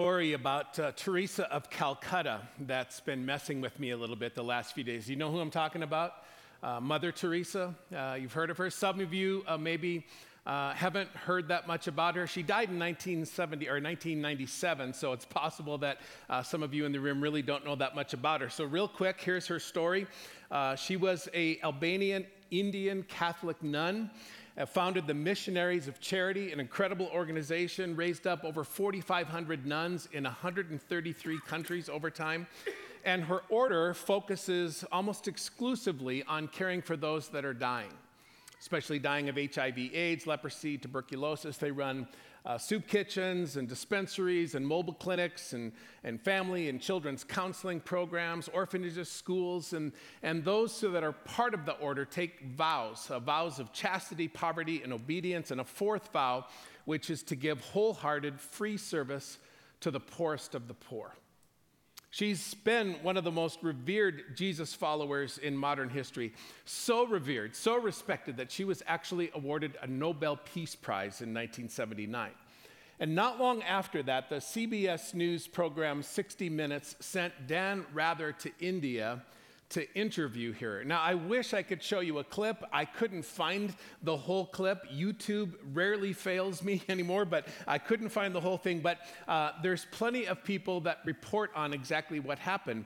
Story about Teresa of Calcutta that's been messing with me a little bit the last few days. You know who I'm talking about? Mother Teresa. You've heard of her. Some of you maybe haven't heard that much about her. She died in 1970 or 1997, so it's possible that some of you in the room really don't know that much about her. So real quick, here's her story. She was an Albanian Indian Catholic nun, founded the Missionaries of Charity, an incredible organization, raised up over 4,500 nuns in 133 countries over time. And her order focuses almost exclusively on caring for those that are dying, especially dying of HIV, AIDS, leprosy, tuberculosis. They run soup kitchens and dispensaries and mobile clinics and family and children's counseling programs, orphanages, schools, and those that are part of the order take vows of chastity, poverty, and obedience, and a fourth vow, which is to give wholehearted free service to the poorest of the poor. She's been one of the most revered Jesus followers in modern history. So revered, so respected that she was actually awarded a Nobel Peace Prize in 1979. And not long after that, the CBS News program 60 Minutes sent Dan Rather to India to interview her. Now, I wish I could show you a clip. I couldn't find the whole clip. YouTube rarely fails me anymore, but I couldn't find the whole thing. But there's plenty of people that report on exactly what happened.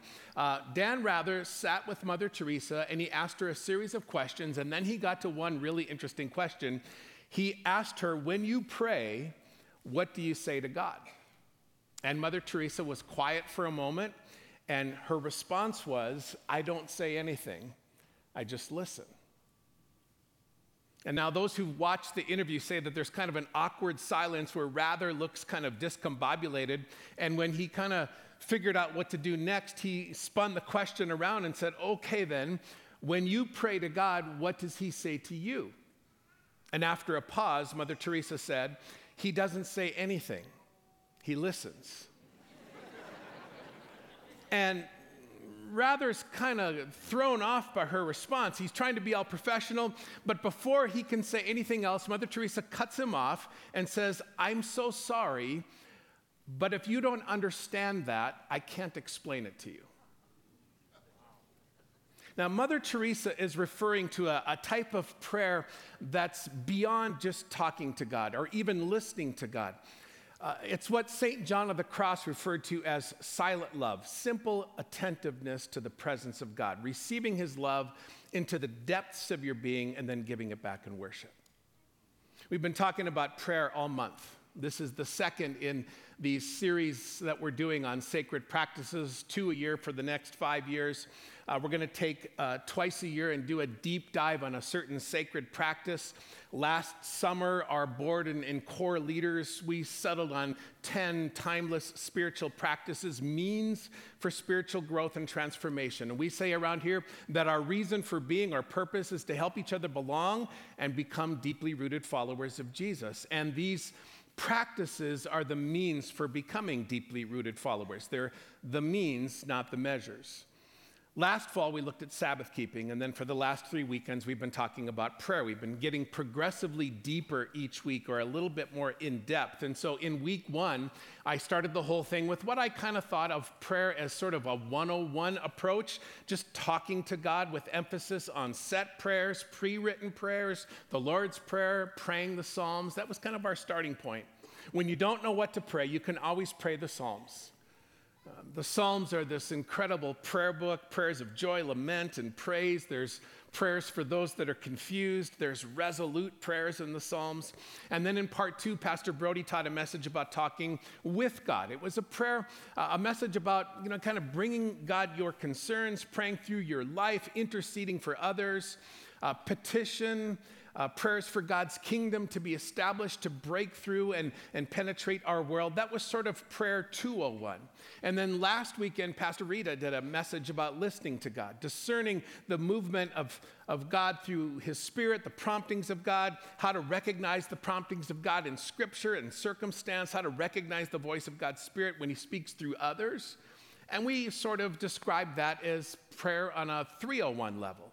Dan Rather sat with Mother Teresa, and he asked her a series of questions, and then he got to one really interesting question. He asked her, "When you pray, what do you say to God?" And Mother Teresa was quiet for a moment, and her response was, "I don't say anything, I just listen." And now those who watched the interview say that there's kind of an awkward silence where Rather looks kind of discombobulated. And when he kind of figured out what to do next, he spun the question around and said, "Okay then, when you pray to God, what does he say to you?" And after a pause, Mother Teresa said, "He doesn't say anything, he listens." And Rather's kind of thrown off by her response. He's trying to be all professional, but before he can say anything else, Mother Teresa cuts him off and says, "I'm so sorry, but if you don't understand that, I can't explain it to you." Now, Mother Teresa is referring to a type of prayer that's beyond just talking to God or even listening to God. It's what St. John of the Cross referred to as silent love, simple attentiveness to the presence of God, receiving his love into the depths of your being and then giving it back in worship. We've been talking about prayer all month. This is the second in these series that we're doing on sacred practices, 2 a year for the next 5 years. We're going to take twice a year and do a deep dive on a certain sacred practice. Last summer, our board and core leaders, we settled on 10 timeless spiritual practices, means for spiritual growth and transformation. And we say around here that our reason for being, our purpose, is to help each other belong and become deeply rooted followers of Jesus. And these practices are the means for becoming deeply rooted followers. They're the means, not the measures. Last fall, we looked at Sabbath keeping, and then for the last 3 weekends, we've been talking about prayer. We've been getting progressively deeper each week, or a little bit more in depth. And so in week 1, I started the whole thing with what I kind of thought of prayer as sort of a 101 approach, just talking to God with emphasis on set prayers, pre-written prayers, the Lord's Prayer, praying the Psalms. That was kind of our starting point. When you don't know what to pray, you can always pray the Psalms. The Psalms are this incredible prayer book, prayers of joy, lament, and praise. There's prayers for those that are confused. There's resolute prayers in the Psalms. And then in part 2, Pastor Brody taught a message about talking with God. It was a prayer, a message about, kind of bringing God your concerns, praying through your life, interceding for others, petition, prayers for God's kingdom to be established, to break through and penetrate our world. That was sort of prayer 201. And then last weekend, Pastor Rita did a message about listening to God, discerning the movement of God through his Spirit, the promptings of God, how to recognize the promptings of God in Scripture and circumstance, how to recognize the voice of God's Spirit when he speaks through others. And we sort of described that as prayer on a 301 level.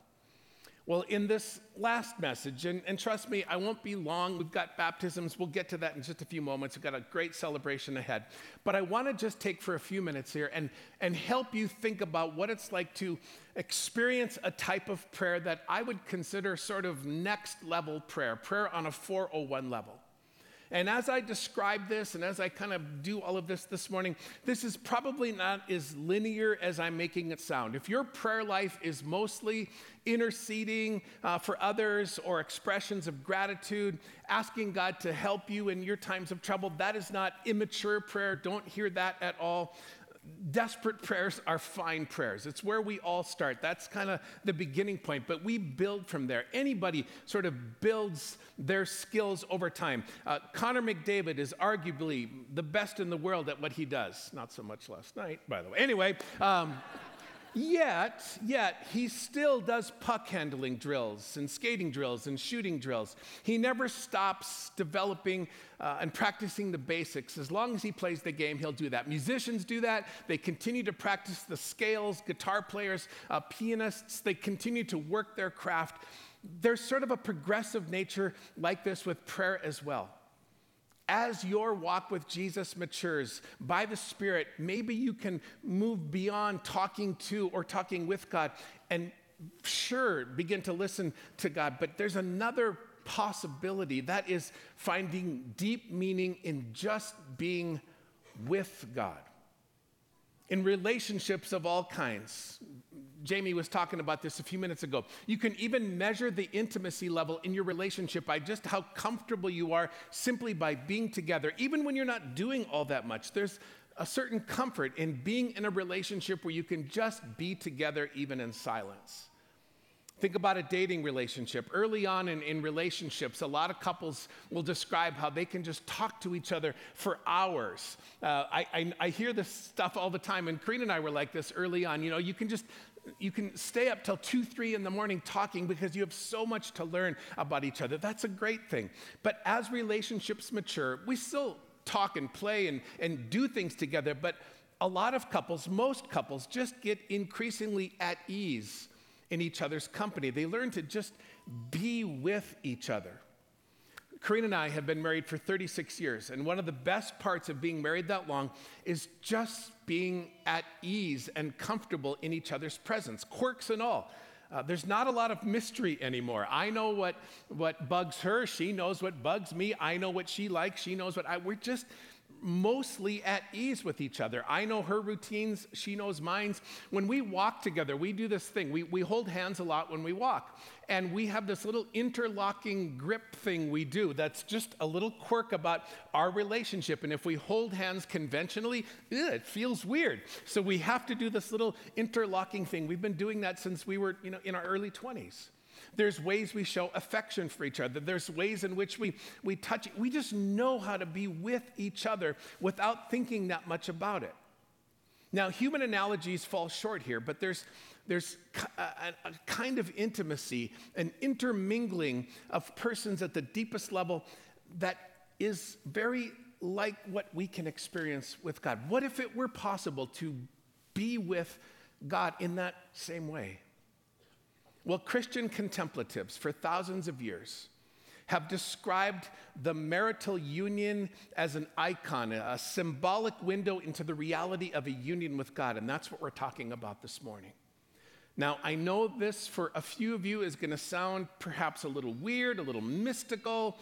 Well, in this last message, and trust me, I won't be long. We've got baptisms. We'll get to that in just a few moments. We've got a great celebration ahead. But I want to just take for a few minutes here and help you think about what it's like to experience a type of prayer that I would consider sort of next level prayer, prayer on a 401 level. And as I describe this and as I kind of do all of this morning, this is probably not as linear as I'm making it sound. If your prayer life is mostly interceding for others or expressions of gratitude, asking God to help you in your times of trouble, that is not immature prayer. Don't hear that at all. Desperate prayers are fine prayers. It's where we all start. That's kind of the beginning point, but we build from there. Anybody sort of builds their skills over time. Connor McDavid is arguably the best in the world at what he does. Not so much last night, by the way. Anyway, yet he still does puck handling drills and skating drills and shooting drills. He never stops developing and practicing the basics. As long as he plays the game, he'll do that. Musicians do that. They continue to practice the scales. Guitar players, pianists, they continue to work their craft. There's sort of a progressive nature like this with prayer as well. As your walk with Jesus matures by the Spirit, maybe you can move beyond talking to or talking with God and sure begin to listen to God. But there's another possibility, that is finding deep meaning in just being with God. In relationships of all kinds, Jamie was talking about this a few minutes ago. You can even measure the intimacy level in your relationship by just how comfortable you are simply by being together. Even when you're not doing all that much, there's a certain comfort in being in a relationship where you can just be together even in silence. Think about a dating relationship. Early on in relationships, a lot of couples will describe how they can just talk to each other for hours. I hear this stuff all the time, and Karina and I were like this early on. You know, you can stay up till 2, 3 in the morning talking because you have so much to learn about each other. That's a great thing. But as relationships mature, we still talk and play and do things together, but a lot of couples, most couples, just get increasingly at ease in each other's company. They learn to just be with each other. Karina and I have been married for 36 years, and one of the best parts of being married that long is just being at ease and comfortable in each other's presence, quirks and all. There's not a lot of mystery anymore. I know what bugs her. She knows what bugs me. I know what she likes. She knows what I... We're just mostly at ease with each other. I know her routines, she knows mine. When we walk together, we do this thing. We hold hands a lot when we walk. And we have this little interlocking grip thing we do that's just a little quirk about our relationship. And if we hold hands conventionally, it feels weird. So we have to do this little interlocking thing. We've been doing that since we were, in our early 20s. There's ways we show affection for each other. There's ways in which we touch. We just know how to be with each other without thinking that much about it. Now, human analogies fall short here, but there's a kind of intimacy, an intermingling of persons at the deepest level that is very like what we can experience with God. What if it were possible to be with God in that same way? Well, Christian contemplatives for thousands of years have described the marital union as an icon, a symbolic window into the reality of a union with God, and that's what we're talking about this morning. Now, I know this for a few of you is going to sound perhaps a little weird, a little mystical,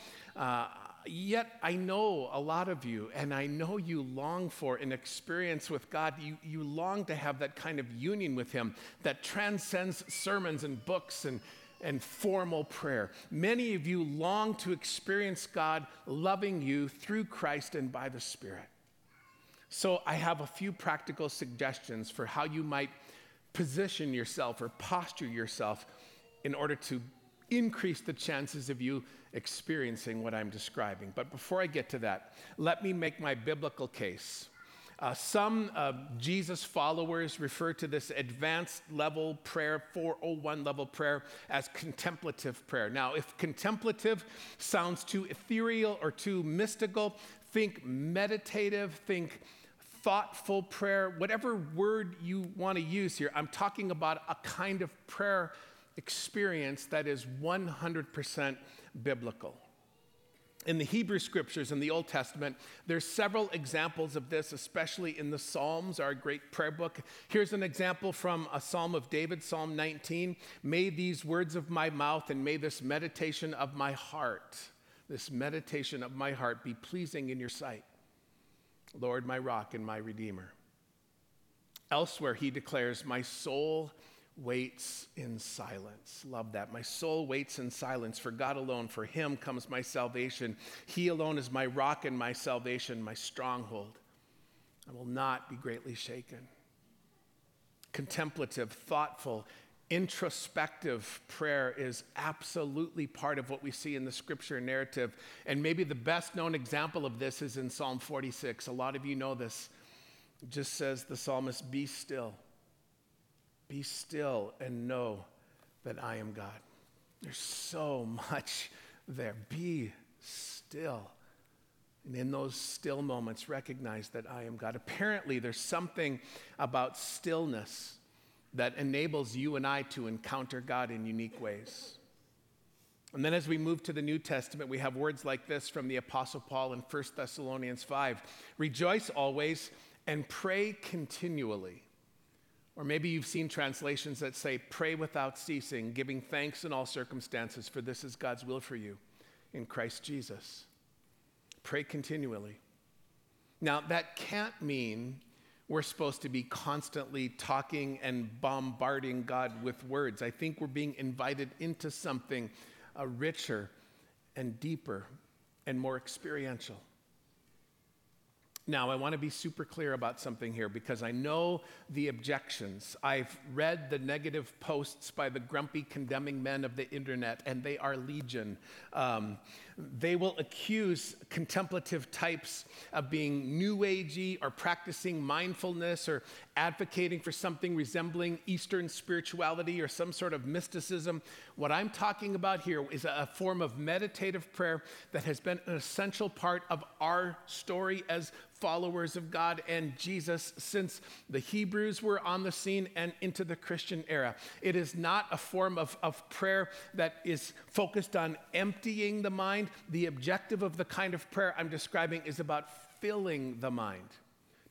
yet I know a lot of you, and I know you long for an experience with God. You long to have that kind of union with Him that transcends sermons and books and formal prayer. Many of you long to experience God loving you through Christ and by the Spirit. So I have a few practical suggestions for how you might position yourself or posture yourself in order to increase the chances of you experiencing what I'm describing. But before I get to that, let me make my biblical case. Some Jesus followers refer to this advanced level prayer, 401 level prayer, as contemplative prayer. Now, if contemplative sounds too ethereal or too mystical, think meditative, think thoughtful prayer, whatever word you want to use here. I'm talking about a kind of prayer experience that is 100% biblical. In the Hebrew Scriptures, in the Old Testament, there's several examples of this, especially in the Psalms, our great prayer book. Here's an example from a Psalm of David, Psalm 19. May these words of my mouth and may this meditation of my heart, be pleasing in your sight, Lord, my rock and my redeemer. Elsewhere, he declares, my soul waits in silence. Love that. My soul waits in silence for God alone. For him comes my salvation. He alone is my rock and my salvation, my stronghold. I will not be greatly shaken. Contemplative, thoughtful, introspective prayer is absolutely part of what we see in the scripture narrative. And maybe the best known example of this is in Psalm 46. A lot of you know this. It just says the psalmist, be still. Be still and know that I am God. There's so much there. Be still. And in those still moments, recognize that I am God. Apparently, there's something about stillness that enables you and I to encounter God in unique ways. And then as we move to the New Testament, we have words like this from the Apostle Paul in 1 Thessalonians 5. Rejoice always and pray continually. Or maybe you've seen translations that say, pray without ceasing, giving thanks in all circumstances, for this is God's will for you in Christ Jesus. Pray continually. Now, that can't mean we're supposed to be constantly talking and bombarding God with words. I think we're being invited into something richer and deeper and more experiential. Now, I want to be super clear about something here because I know the objections. I've read the negative posts by the grumpy, condemning men of the internet, and they are legion. They will accuse contemplative types of being new agey or practicing mindfulness or advocating for something resembling Eastern spirituality or some sort of mysticism. What I'm talking about here is a form of meditative prayer that has been an essential part of our story as followers of God and Jesus since the Hebrews were on the scene and into the Christian era. It is not a form of prayer that is focused on emptying the mind. The objective of the kind of prayer I'm describing is about filling the mind,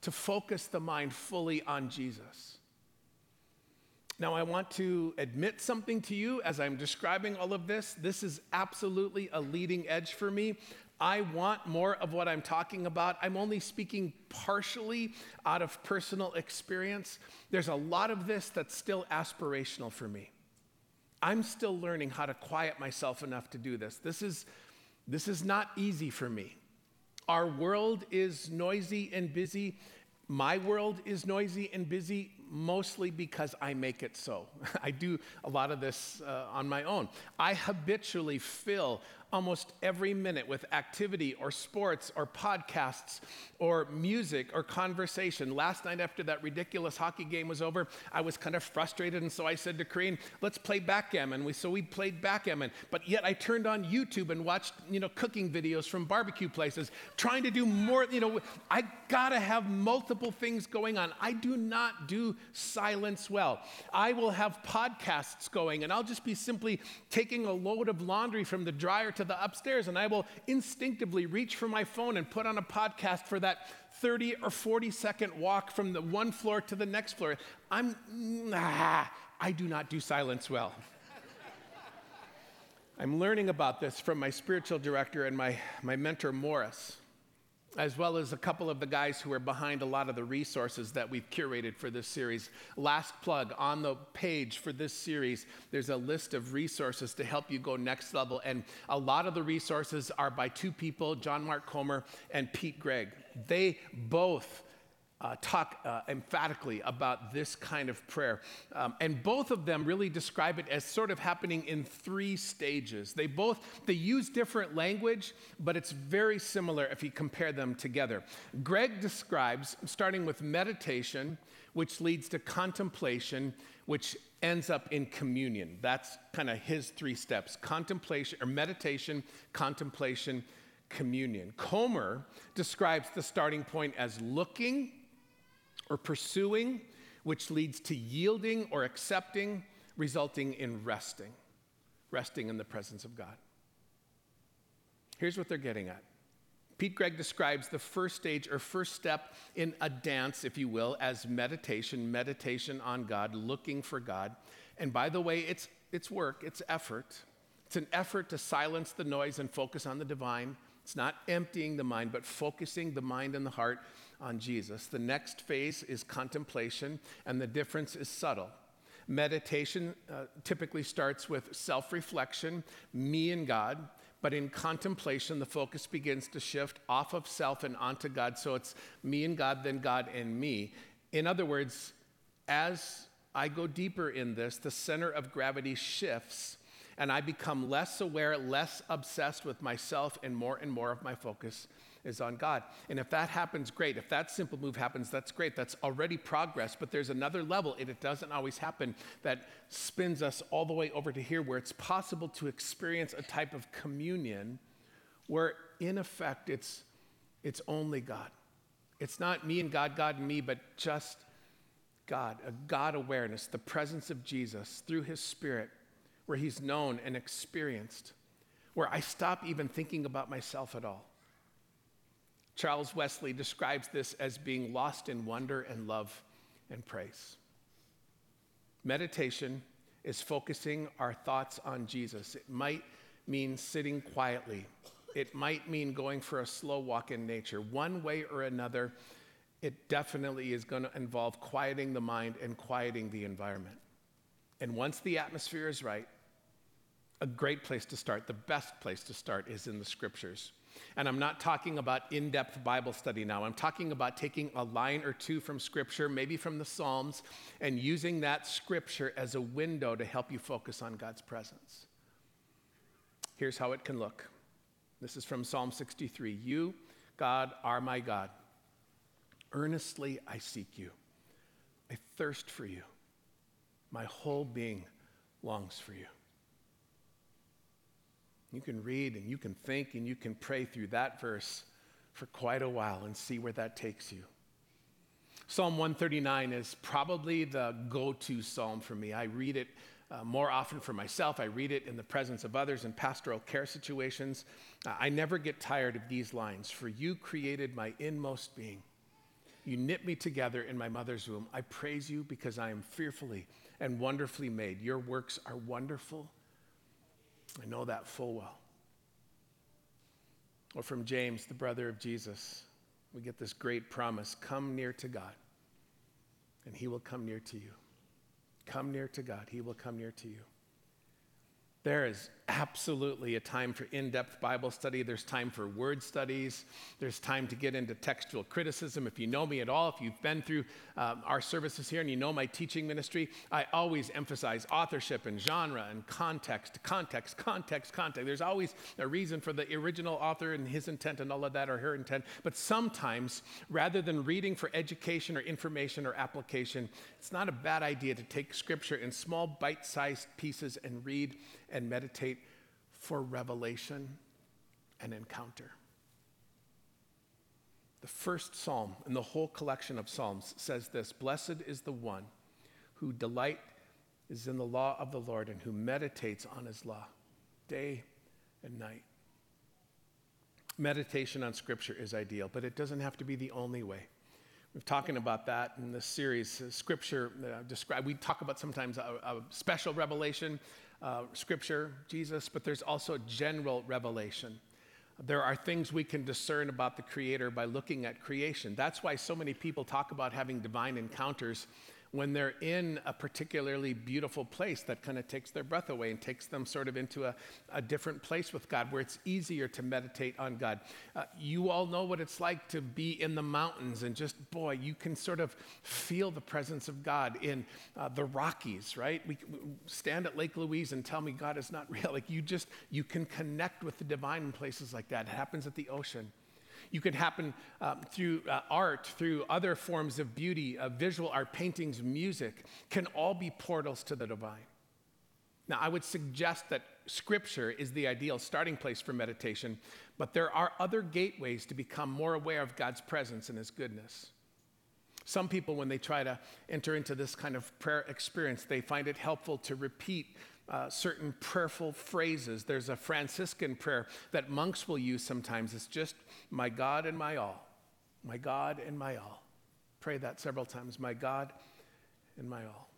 to focus the mind fully on Jesus. Now, I want to admit something to you as I'm describing all of this. This is absolutely a leading edge for me. I want more of what I'm talking about. I'm only speaking partially out of personal experience. There's a lot of this that's still aspirational for me. I'm still learning how to quiet myself enough to do this. This is not easy for me. Our world is noisy and busy. My world is noisy and busy mostly because I make it so. I do a lot of this on my own. I habitually fill almost every minute with activity or sports or podcasts or music or conversation. Last night after that ridiculous hockey game was over, I was kind of frustrated, and so I said to Corinne, let's play backgammon. So we played backgammon, but yet I turned on YouTube and watched, cooking videos from barbecue places, trying to do more. I gotta have multiple things going on. I do not do silence well. I will have podcasts going, and I'll just be simply taking a load of laundry from the dryer to the upstairs, and I will instinctively reach for my phone and put on a podcast for that 30 or 40 second walk from the one floor to the next floor. I do not do silence well. I'm learning about this from my spiritual director and my mentor, Morris, as well as a couple of the guys who are behind a lot of the resources that we've curated for this series. Last plug, on the page for this series, there's a list of resources to help you go next level. And a lot of the resources are by two people, John Mark Comer and Pete Greig. They both talk emphatically about this kind of prayer. And both of them really describe it as sort of happening in three stages. They use different language, but it's very similar if you compare them together. Greg describes starting with meditation, which leads to contemplation, which ends up in communion. That's kind of his three steps: contemplation or meditation, contemplation, communion. Comer describes the starting point as looking or pursuing, which leads to yielding or accepting, resulting in resting in the presence of God. Here's what they're getting at. Pete Greig describes the first stage or first step in a dance, if you will, as meditation on God, looking for God. And by the way, it's work, it's effort. It's an effort to silence the noise and focus on the divine. It's not emptying the mind, but focusing the mind and the heart on Jesus. The next phase is contemplation, and the difference is subtle. Meditation typically starts with self-reflection, me and God, but in contemplation, the focus begins to shift off of self and onto God, so it's me and God, then God and me. In other words, as I go deeper in this, the center of gravity shifts, and I become less aware, less obsessed with myself, and more of my focus is on God. And if that happens, great. If that simple move happens, that's great. That's already progress, but there's another level, and it doesn't always happen, that spins us all the way over to here where it's possible to experience a type of communion where, in effect, it's only God. It's not me and God, God and me, but just God, a God awareness, the presence of Jesus through his Spirit, where he's known and experienced, where I stop even thinking about myself at all. Charles Wesley describes this as being lost in wonder and love and praise. Meditation is focusing our thoughts on Jesus. It might mean sitting quietly. It might mean going for a slow walk in nature. One way or another, it definitely is going to involve quieting the mind and quieting the environment. And once the atmosphere is right, a great place to start, the best place to start is in the scriptures. And I'm not talking about in-depth Bible study now. I'm talking about taking a line or two from scripture, maybe from the Psalms, and using that scripture as a window to help you focus on God's presence. Here's how it can look. This is from Psalm 63. You, God, are my God. Earnestly I seek you. I thirst for you. My whole being longs for you. You can read and you can think and you can pray through that verse for quite a while and see where that takes you. Psalm 139 is probably the go-to psalm for me. I read it more often for myself. I read it in the presence of others in pastoral care situations. I never get tired of these lines. For you created my inmost being. You knit me together in my mother's womb. I praise you because I am fearfully and wonderfully made. Your works are wonderful. I know that full well. Or from James, the brother of Jesus, we get this great promise. Come near to God, and he will come near to you. Come near to God, he will come near to you. There is absolutely a time for in-depth Bible study. There's time for word studies. There's time to get into textual criticism. If you know me at all, if you've been through our services here and you know my teaching ministry, I always emphasize authorship and genre and context. There's always a reason for the original author and his intent and all of that, or her intent. But sometimes, rather than reading for education or information or application, it's not a bad idea to take scripture in small bite-sized pieces and read and meditate for revelation and encounter. The first psalm in the whole collection of psalms says this, Blessed is the one who delight is in the law of the Lord and who meditates on his law day and night. Meditation on scripture is ideal, but it doesn't have to be the only way. We're talking about that in this series. Scripture described, we talk about sometimes a special revelation, scripture, Jesus, but there's also general revelation. There are things we can discern about the Creator by looking at creation. That's why so many people talk about having divine encounters when they're in a particularly beautiful place that kind of takes their breath away and takes them sort of into a different place with God where it's easier to meditate on God. You all know what it's like to be in the mountains and just, boy, you can sort of feel the presence of God in the Rockies, right? We stand at Lake Louise and tell me God is not real. Like you can connect with the divine in places like that. It happens at the ocean. You could happen through art, through other forms of beauty, visual art, paintings, music, can all be portals to the divine. Now, I would suggest that scripture is the ideal starting place for meditation, but there are other gateways to become more aware of God's presence and his goodness. Some people, when they try to enter into this kind of prayer experience, they find it helpful to repeat certain prayerful phrases. There's a Franciscan prayer that monks will use sometimes. It's just, my God and my all. My God and my all. Pray that several times. My God and my all.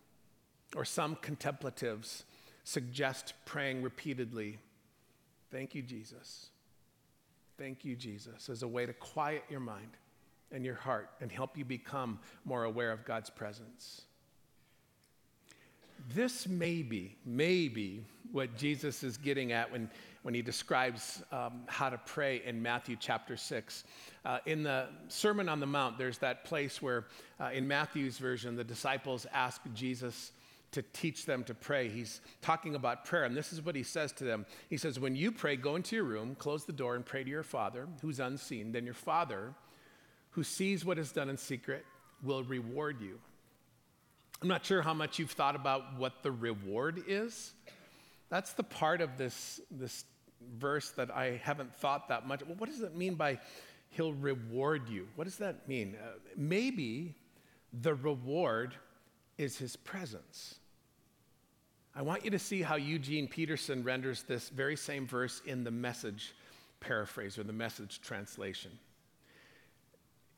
Or some contemplatives suggest praying repeatedly, thank you, Jesus. Thank you, Jesus, as a way to quiet your mind and your heart and help you become more aware of God's presence. This may be, what Jesus is getting at when he describes how to pray in Matthew chapter 6. In the Sermon on the Mount, there's that place where, in Matthew's version, the disciples ask Jesus to teach them to pray. He's talking about prayer, and this is what he says to them. He says, when you pray, go into your room, close the door, and pray to your Father, who's unseen. Then your Father, who sees what is done in secret, will reward you. I'm not sure how much you've thought about what the reward is. That's the part of this verse that I haven't thought that much. Well, what does it mean by he'll reward you? What does that mean? Maybe the reward is his presence. I want you to see how Eugene Peterson renders this very same verse in the Message paraphrase or the Message translation.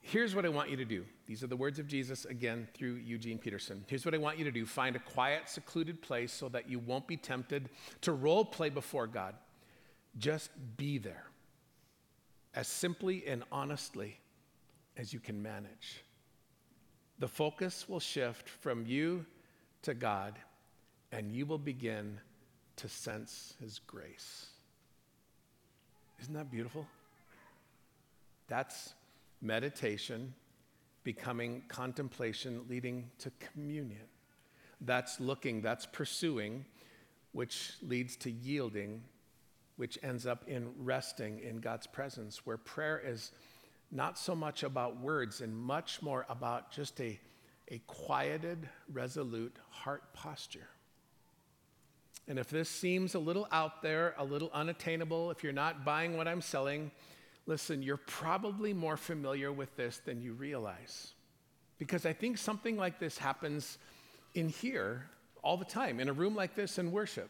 Here's what I want you to do. These are the words of Jesus, again, through Eugene Peterson. Here's what I want you to do. Find a quiet, secluded place so that you won't be tempted to role play before God. Just be there as simply and honestly as you can manage. The focus will shift from you to God, and you will begin to sense his grace. Isn't that beautiful? That's meditation, becoming contemplation, leading to communion. That's looking, that's pursuing, which leads to yielding, which ends up in resting in God's presence, where prayer is not so much about words and much more about just a quieted, resolute heart posture. And if this seems a little out there, a little unattainable, if you're not buying what I'm selling, listen, you're probably more familiar with this than you realize, because I think something like this happens in here all the time, in a room like this in worship.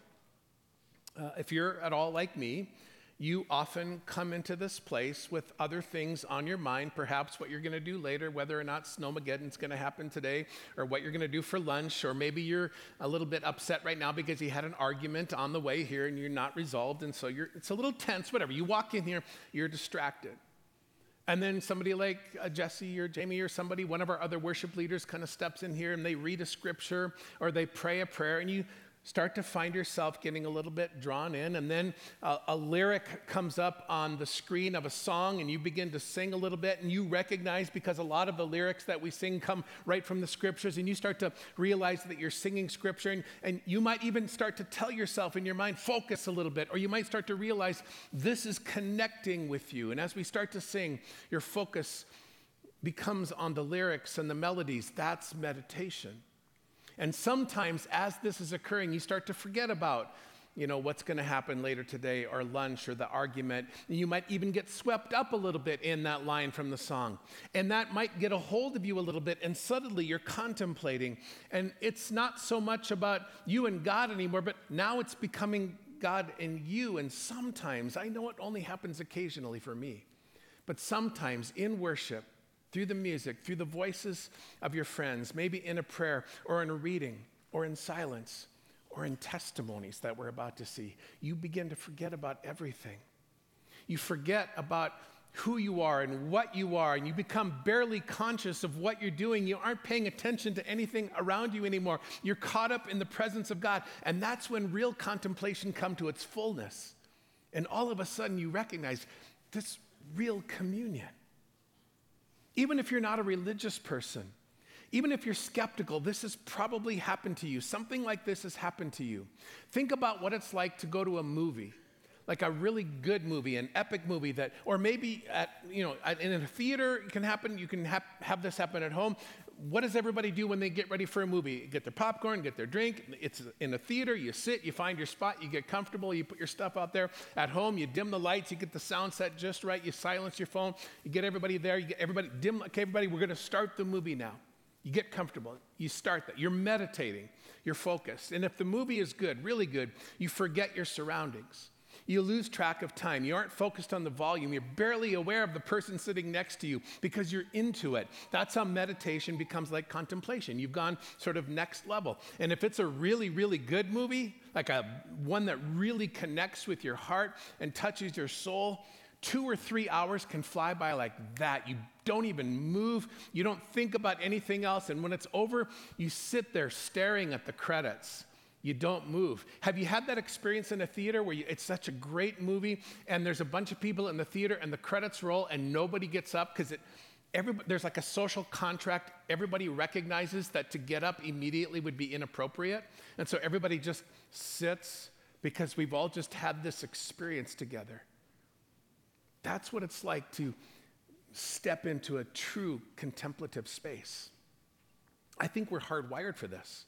If you're at all like me, you often come into this place with other things on your mind, perhaps what you're going to do later, whether or not Snowmageddon's going to happen today, or what you're going to do for lunch, or maybe you're a little bit upset right now because you had an argument on the way here and you're not resolved, and so it's a little tense, whatever. You walk in here, you're distracted. And then somebody like Jesse or Jamie or somebody, one of our other worship leaders, kind of steps in here and they read a scripture or they pray a prayer, and you start to find yourself getting a little bit drawn in, and then a lyric comes up on the screen of a song, and you begin to sing a little bit, and you recognize, because a lot of the lyrics that we sing come right from the scriptures, and you start to realize that you're singing scripture, and you might even start to tell yourself in your mind, focus a little bit, or you might start to realize this is connecting with you. And as we start to sing, your focus becomes on the lyrics and the melodies. That's meditation. And sometimes as this is occurring, you start to forget about, what's going to happen later today or lunch or the argument. And you might even get swept up a little bit in that line from the song. And that might get a hold of you a little bit, and suddenly you're contemplating. And it's not so much about you and God anymore, but now it's becoming God and you. And sometimes, I know it only happens occasionally for me, but sometimes in worship, through the music, through the voices of your friends, maybe in a prayer or in a reading or in silence or in testimonies that we're about to see, you begin to forget about everything. You forget about who you are and what you are, and you become barely conscious of what you're doing. You aren't paying attention to anything around you anymore. You're caught up in the presence of God, and that's when real contemplation comes to its fullness. And all of a sudden you recognize this real communion. Even if you're not a religious person, even if you're skeptical, this has probably happened to you. Something like this has happened to you. Think about what it's like to go to a movie, like a really good movie, an epic movie that, or maybe in a theater it can happen. You can have this happen at home. What does everybody do when they get ready for a movie? Get their popcorn, get their drink. It's in a theater. You sit, you find your spot, you get comfortable, you put your stuff out there. At home, you dim the lights, you get the sound set just right, you silence your phone, you get everybody there, you get everybody dim. Okay, everybody, we're going to start the movie now. You get comfortable. You start that. You're meditating. You're focused. And if the movie is good, really good, you forget your surroundings. You lose track of time. You aren't focused on the volume. You're barely aware of the person sitting next to you because you're into it. That's how meditation becomes like contemplation. You've gone sort of next level. And if it's a really, really good movie, like one that really connects with your heart and touches your soul, 2 or 3 hours can fly by like that. You don't even move. You don't think about anything else. And when it's over, you sit there staring at the credits. You don't move. Have you had that experience in a theater where it's such a great movie and there's a bunch of people in the theater and the credits roll and nobody gets up because there's like a social contract. Everybody recognizes that to get up immediately would be inappropriate. And so everybody just sits because we've all just had this experience together. That's what it's like to step into a true contemplative space. I think we're hardwired for this.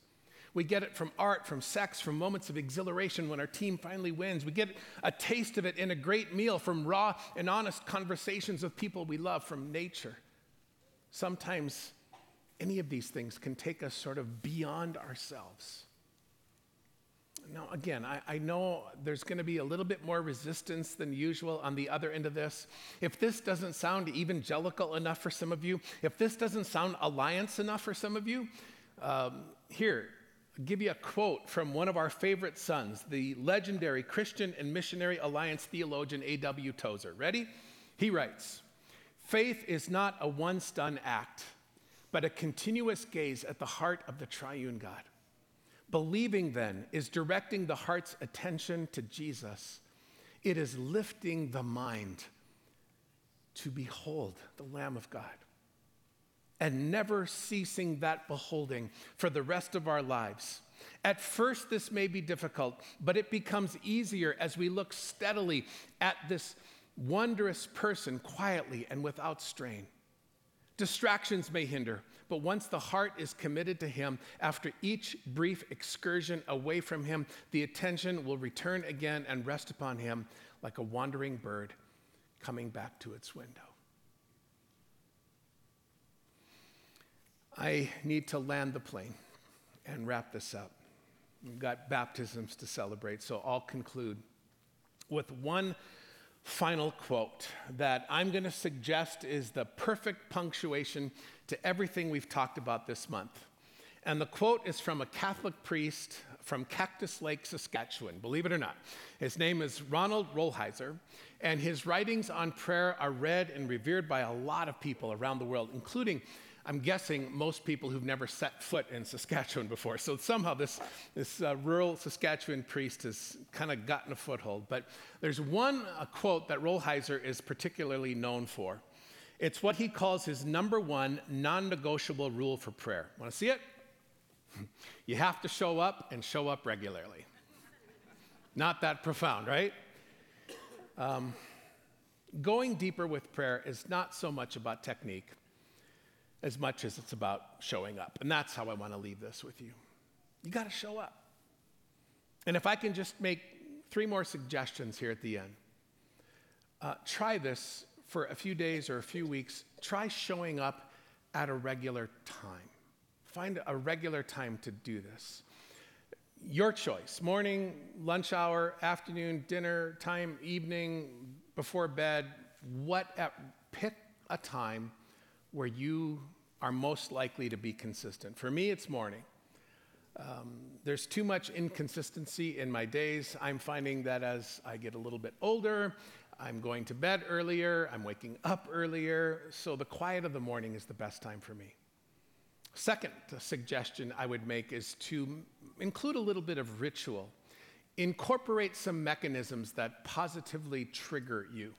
We get it from art, from sex, from moments of exhilaration when our team finally wins. We get a taste of it in a great meal, from raw and honest conversations with people we love, from nature. Sometimes any of these things can take us sort of beyond ourselves. Now, again, I know there's going to be a little bit more resistance than usual on the other end of this. If this doesn't sound evangelical enough for some of you, if this doesn't sound alliance enough for some of you, here, I'll give you a quote from one of our favorite sons, the legendary Christian and Missionary Alliance theologian A.W. Tozer. Ready? He writes, "Faith is not a once-done act, but a continuous gaze at the heart of the triune God. Believing, then, is directing the heart's attention to Jesus. It is lifting the mind to behold the Lamb of God and never ceasing that beholding for the rest of our lives. At first, this may be difficult, but it becomes easier as we look steadily at this wondrous person quietly and without strain. Distractions may hinder, but once the heart is committed to him, after each brief excursion away from him, the attention will return again and rest upon him like a wandering bird coming back to its window." I need to land the plane and wrap this up. We've got baptisms to celebrate, so I'll conclude with one final quote that I'm going to suggest is the perfect punctuation to everything we've talked about this month. And the quote is from a Catholic priest from Cactus Lake, Saskatchewan, believe it or not. His name is Ronald Rolheiser, and his writings on prayer are read and revered by a lot of people around the world, including, I'm guessing, most people who've never set foot in Saskatchewan before. So somehow this rural Saskatchewan priest has kind of gotten a foothold. But there's one quote that Rolheiser is particularly known for. It's what he calls his number one non-negotiable rule for prayer. Want to see it? You have to show up and show up regularly. Not that profound, right? Going deeper with prayer is not so much about technique as much as it's about showing up. And that's how I want to leave this with you. You got to show up. And if I can just make 3 more suggestions here at the end. Try this for a few days or a few weeks. Try showing up at a regular time. Find a regular time to do this. Your choice, morning, lunch hour, afternoon, dinner, time, evening, before bed, pick a time where you are most likely to be consistent. For me, it's morning. There's too much inconsistency in my days. I'm finding that as I get a little bit older, I'm going to bed earlier, I'm waking up earlier, so the quiet of the morning is the best time for me. Second suggestion I would make is to include a little bit of ritual. Incorporate some mechanisms that positively trigger you.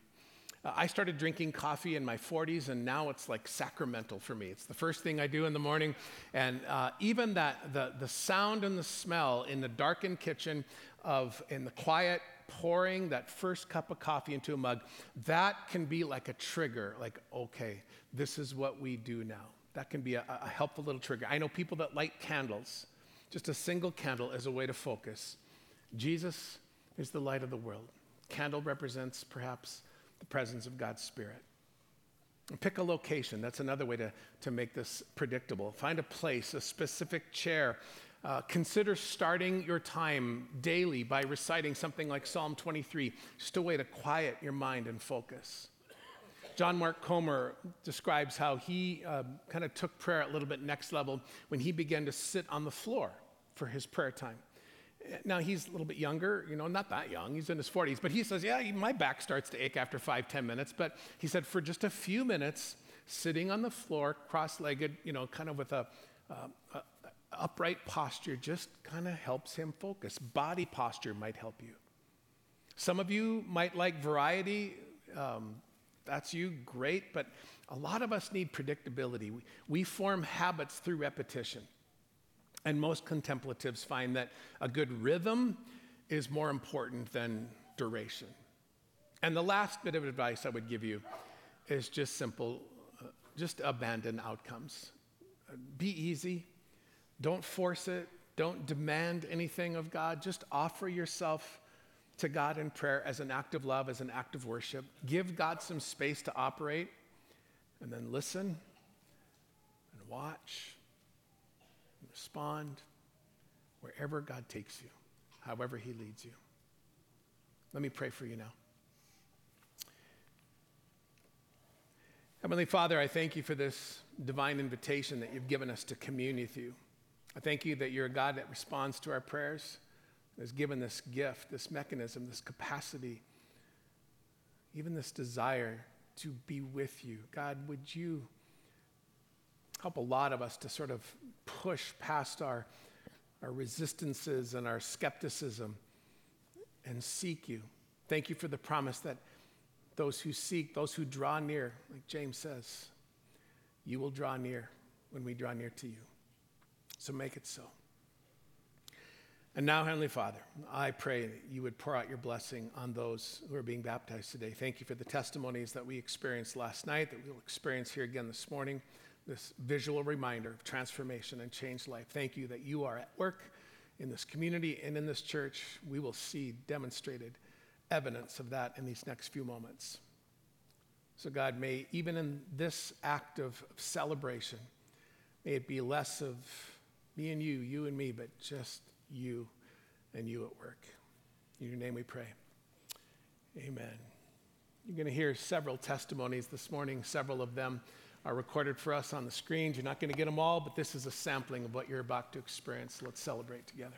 I started drinking coffee in my 40s, and now it's like sacramental for me. It's the first thing I do in the morning, and even that the sound and the smell in the darkened kitchen in the quiet, pouring that first cup of coffee into a mug, that can be like a trigger, like, okay, this is what we do now. That can be a helpful little trigger. I know people that light candles, just a single candle as a way to focus. Jesus is the light of the world. Candle represents perhaps the presence of God's Spirit. Pick a location. That's another way to make this predictable. Find a place, a specific chair. Consider starting your time daily by reciting something like Psalm 23, just a way to quiet your mind and focus. John Mark Comer describes how he kind of took prayer a little bit next level when he began to sit on the floor for his prayer time. Now, he's a little bit younger, you know, not that young. He's in his 40s. But he says, yeah, my back starts to ache after 5-10 minutes. But he said for just a few minutes, sitting on the floor, cross-legged, you know, kind of with a upright posture just kind of helps him focus. Body posture might help you. Some of you might like variety. That's you, great. But a lot of us need predictability. We form habits through repetition. And most contemplatives find that a good rhythm is more important than duration. And the last bit of advice I would give you is just simple, just abandon outcomes. Be easy. Don't force it. Don't demand anything of God. Just offer yourself to God in prayer as an act of love, as an act of worship. Give God some space to operate, and then listen and watch. Respond wherever God takes you, however he leads you. Let me pray for you now. Heavenly Father, I thank you for this divine invitation that you've given us to commune with you. I thank you that you're a God that responds to our prayers, has given this gift, this mechanism, this capacity, even this desire to be with you. God, would you help a lot of us to sort of push past our resistances and our skepticism and seek you. Thank you for the promise that those who seek, those who draw near, like James says, you will draw near when we draw near to you. So make it so. And now, Heavenly Father, I pray that you would pour out your blessing on those who are being baptized today. Thank you for the testimonies that we experienced last night, that we'll experience here again this morning. This visual reminder of transformation and changed life. Thank you that you are at work in this community and in this church. We will see demonstrated evidence of that in these next few moments. So God, may even in this act of celebration, may it be less of me and you, you and me, but just you and you at work. In your name we pray. Amen. You're going to hear several testimonies this morning, several of them are recorded for us on the screens. You're not going to get them all, but this is a sampling of what you're about to experience. Let's celebrate together.